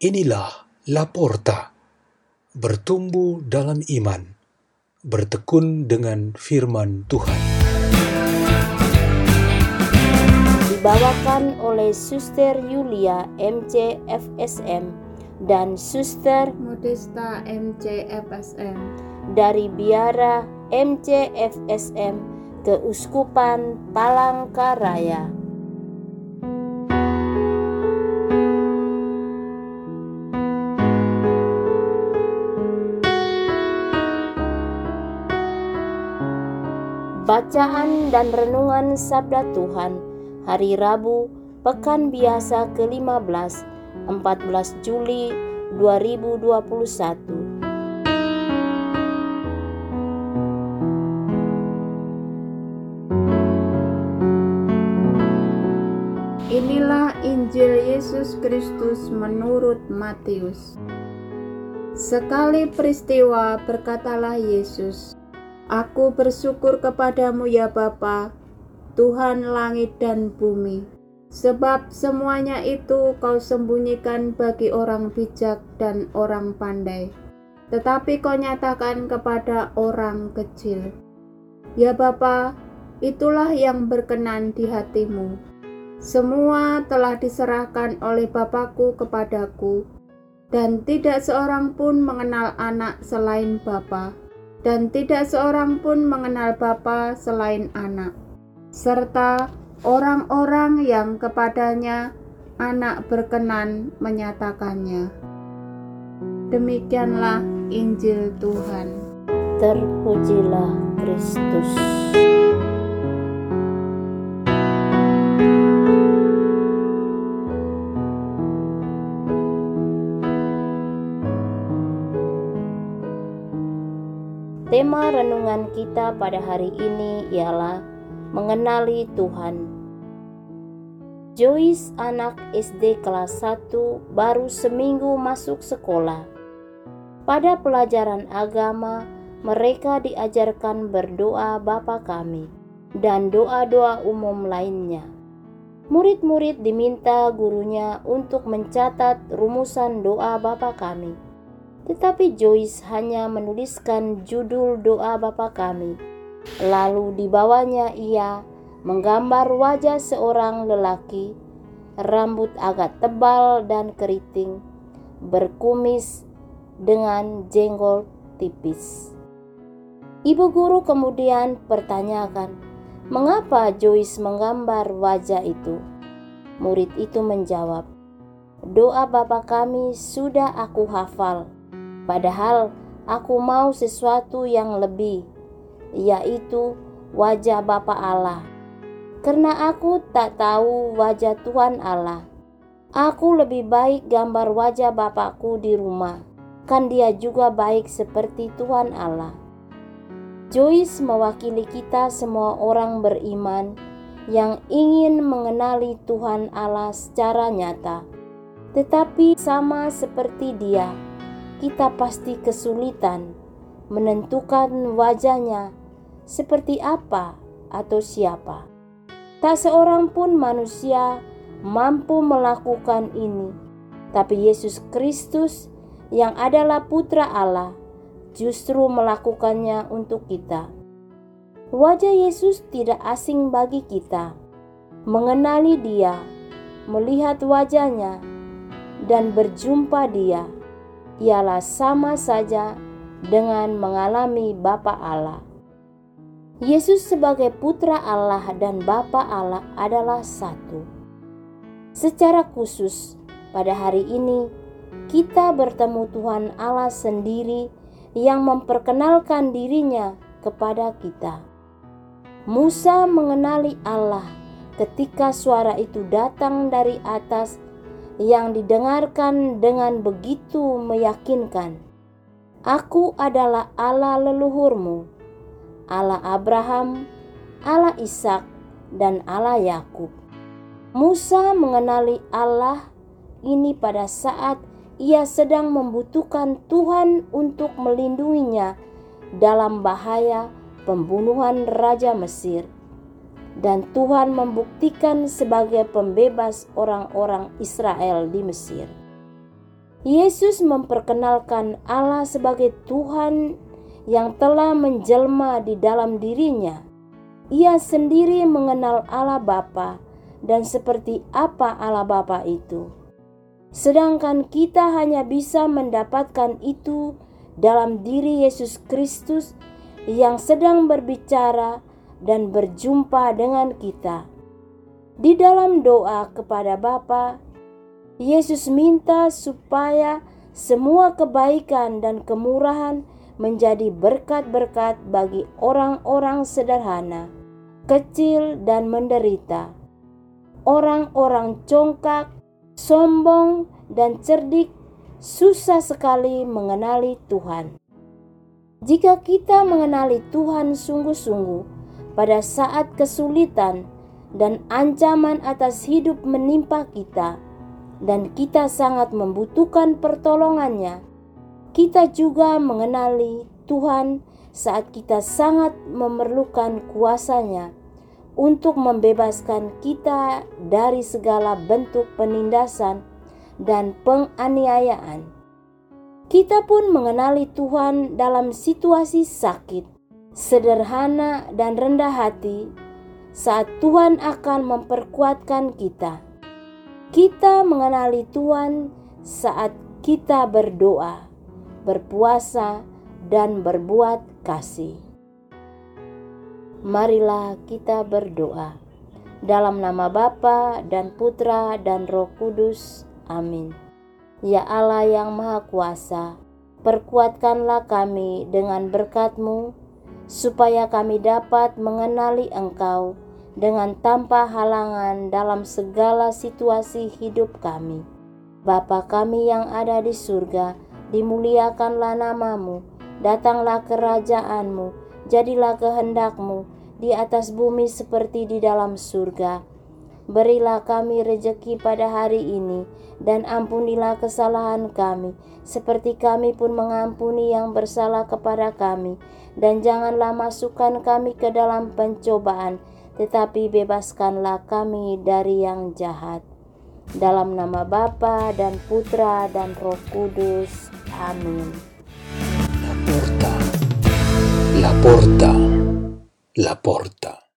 Inilah Laporta, bertumbuh dalam iman, bertekun dengan firman Tuhan. Dibawakan oleh Suster Yulia MCFSM dan Suster Modesta MCFSM dari Biara MCFSM Keuskupan Palangkaraya. Bacaan dan renungan Sabda Tuhan hari Rabu, Pekan Biasa ke-15, 14 Juli 2021. Inilah Injil Yesus Kristus menurut Matius. Sekali peristiwa berkatalah Yesus, "Aku bersyukur kepadamu ya Bapa, Tuhan langit dan bumi, sebab semuanya itu kau sembunyikan bagi orang bijak dan orang pandai, tetapi kau nyatakan kepada orang kecil. Ya Bapa, itulah yang berkenan di hatimu. Semua telah diserahkan oleh Bapa-Ku kepadaku, dan tidak seorang pun mengenal anak selain Bapa, dan tidak seorang pun mengenal Bapa selain anak, serta orang-orang yang kepadanya anak berkenan menyatakannya." Demikianlah Injil Tuhan. Terpujilah Kristus. Tema renungan kita pada hari ini ialah mengenali Tuhan. Joyce, anak SD kelas 1, baru seminggu masuk sekolah. Pada pelajaran agama, mereka diajarkan berdoa Bapa Kami dan doa-doa umum lainnya. Murid-murid diminta gurunya untuk mencatat rumusan doa Bapa Kami. Tetapi Joyce hanya menuliskan judul doa Bapa Kami. Lalu di bawahnya ia menggambar wajah seorang lelaki, rambut agak tebal dan keriting, berkumis dengan jenggot tipis. Ibu guru kemudian pertanyakan, mengapa Joyce menggambar wajah itu? Murid itu menjawab, "Doa Bapa Kami sudah aku hafal. Padahal aku mau sesuatu yang lebih, yaitu wajah Bapa Allah. Karena aku tak tahu wajah Tuhan Allah. Aku lebih baik gambar wajah Bapakku di rumah. Kan dia juga baik seperti Tuhan Allah." Joyce mewakili kita semua orang beriman yang ingin mengenali Tuhan Allah secara nyata. Tetapi sama seperti dia, kita pasti kesulitan menentukan wajahnya seperti apa atau siapa. Tak seorang pun manusia mampu melakukan ini, tapi Yesus Kristus yang adalah Putra Allah justru melakukannya untuk kita. Wajah Yesus tidak asing bagi kita. Mengenali Dia, melihat wajahnya, dan berjumpa Dia ialah sama saja dengan mengalami Bapa Allah. Yesus sebagai Putra Allah dan Bapa Allah adalah satu. Secara khusus, pada hari ini kita bertemu Tuhan Allah sendiri yang memperkenalkan dirinya kepada kita. Musa mengenali Allah ketika suara itu datang dari atas yang didengarkan dengan begitu meyakinkan, "Aku adalah Allah leluhurmu, Allah Abraham, Allah Ishak, dan Allah Yakub." Musa mengenali Allah ini pada saat ia sedang membutuhkan Tuhan untuk melindunginya dalam bahaya pembunuhan Raja Mesir. Dan Tuhan membuktikan sebagai pembebas orang-orang Israel di Mesir. Yesus memperkenalkan Allah sebagai Tuhan yang telah menjelma di dalam dirinya. Ia sendiri mengenal Allah Bapa dan seperti apa Allah Bapa itu. Sedangkan kita hanya bisa mendapatkan itu dalam diri Yesus Kristus yang sedang berbicara dan berjumpa dengan kita. Di dalam doa kepada Bapa, Yesus minta supaya semua kebaikan dan kemurahan menjadi berkat-berkat bagi orang-orang sederhana, kecil dan menderita. Orang-orang congkak, sombong dan cerdik susah sekali mengenali Tuhan. Jika kita mengenali Tuhan sungguh-sungguh pada saat kesulitan dan ancaman atas hidup menimpa kita, dan kita sangat membutuhkan pertolongannya. Kita juga mengenali Tuhan saat kita sangat memerlukan kuasa-Nya untuk membebaskan kita dari segala bentuk penindasan dan penganiayaan. Kita pun mengenali Tuhan dalam situasi sakit, sederhana dan rendah hati saat Tuhan akan memperkuatkan kita. Kita mengenali Tuhan saat kita berdoa, berpuasa, dan berbuat kasih. Marilah kita berdoa. Dalam nama Bapa dan Putra dan Roh Kudus. Amin. Ya Allah yang Maha Kuasa, perkuatkanlah kami dengan berkat-Mu, supaya kami dapat mengenali Engkau dengan tanpa halangan dalam segala situasi hidup kami. Bapa kami yang ada di surga, dimuliakanlah nama-Mu, datanglah kerajaan-Mu, jadilah kehendak-Mu di atas bumi seperti di dalam surga. Berilah kami rejeki pada hari ini, dan ampunilah kesalahan kami, seperti kami pun mengampuni yang bersalah kepada kami. Dan janganlah masukkan kami ke dalam pencobaan, tetapi bebaskanlah kami dari yang jahat. Dalam nama Bapa dan Putra dan Roh Kudus. Amin. Laporta. Laporta. Laporta.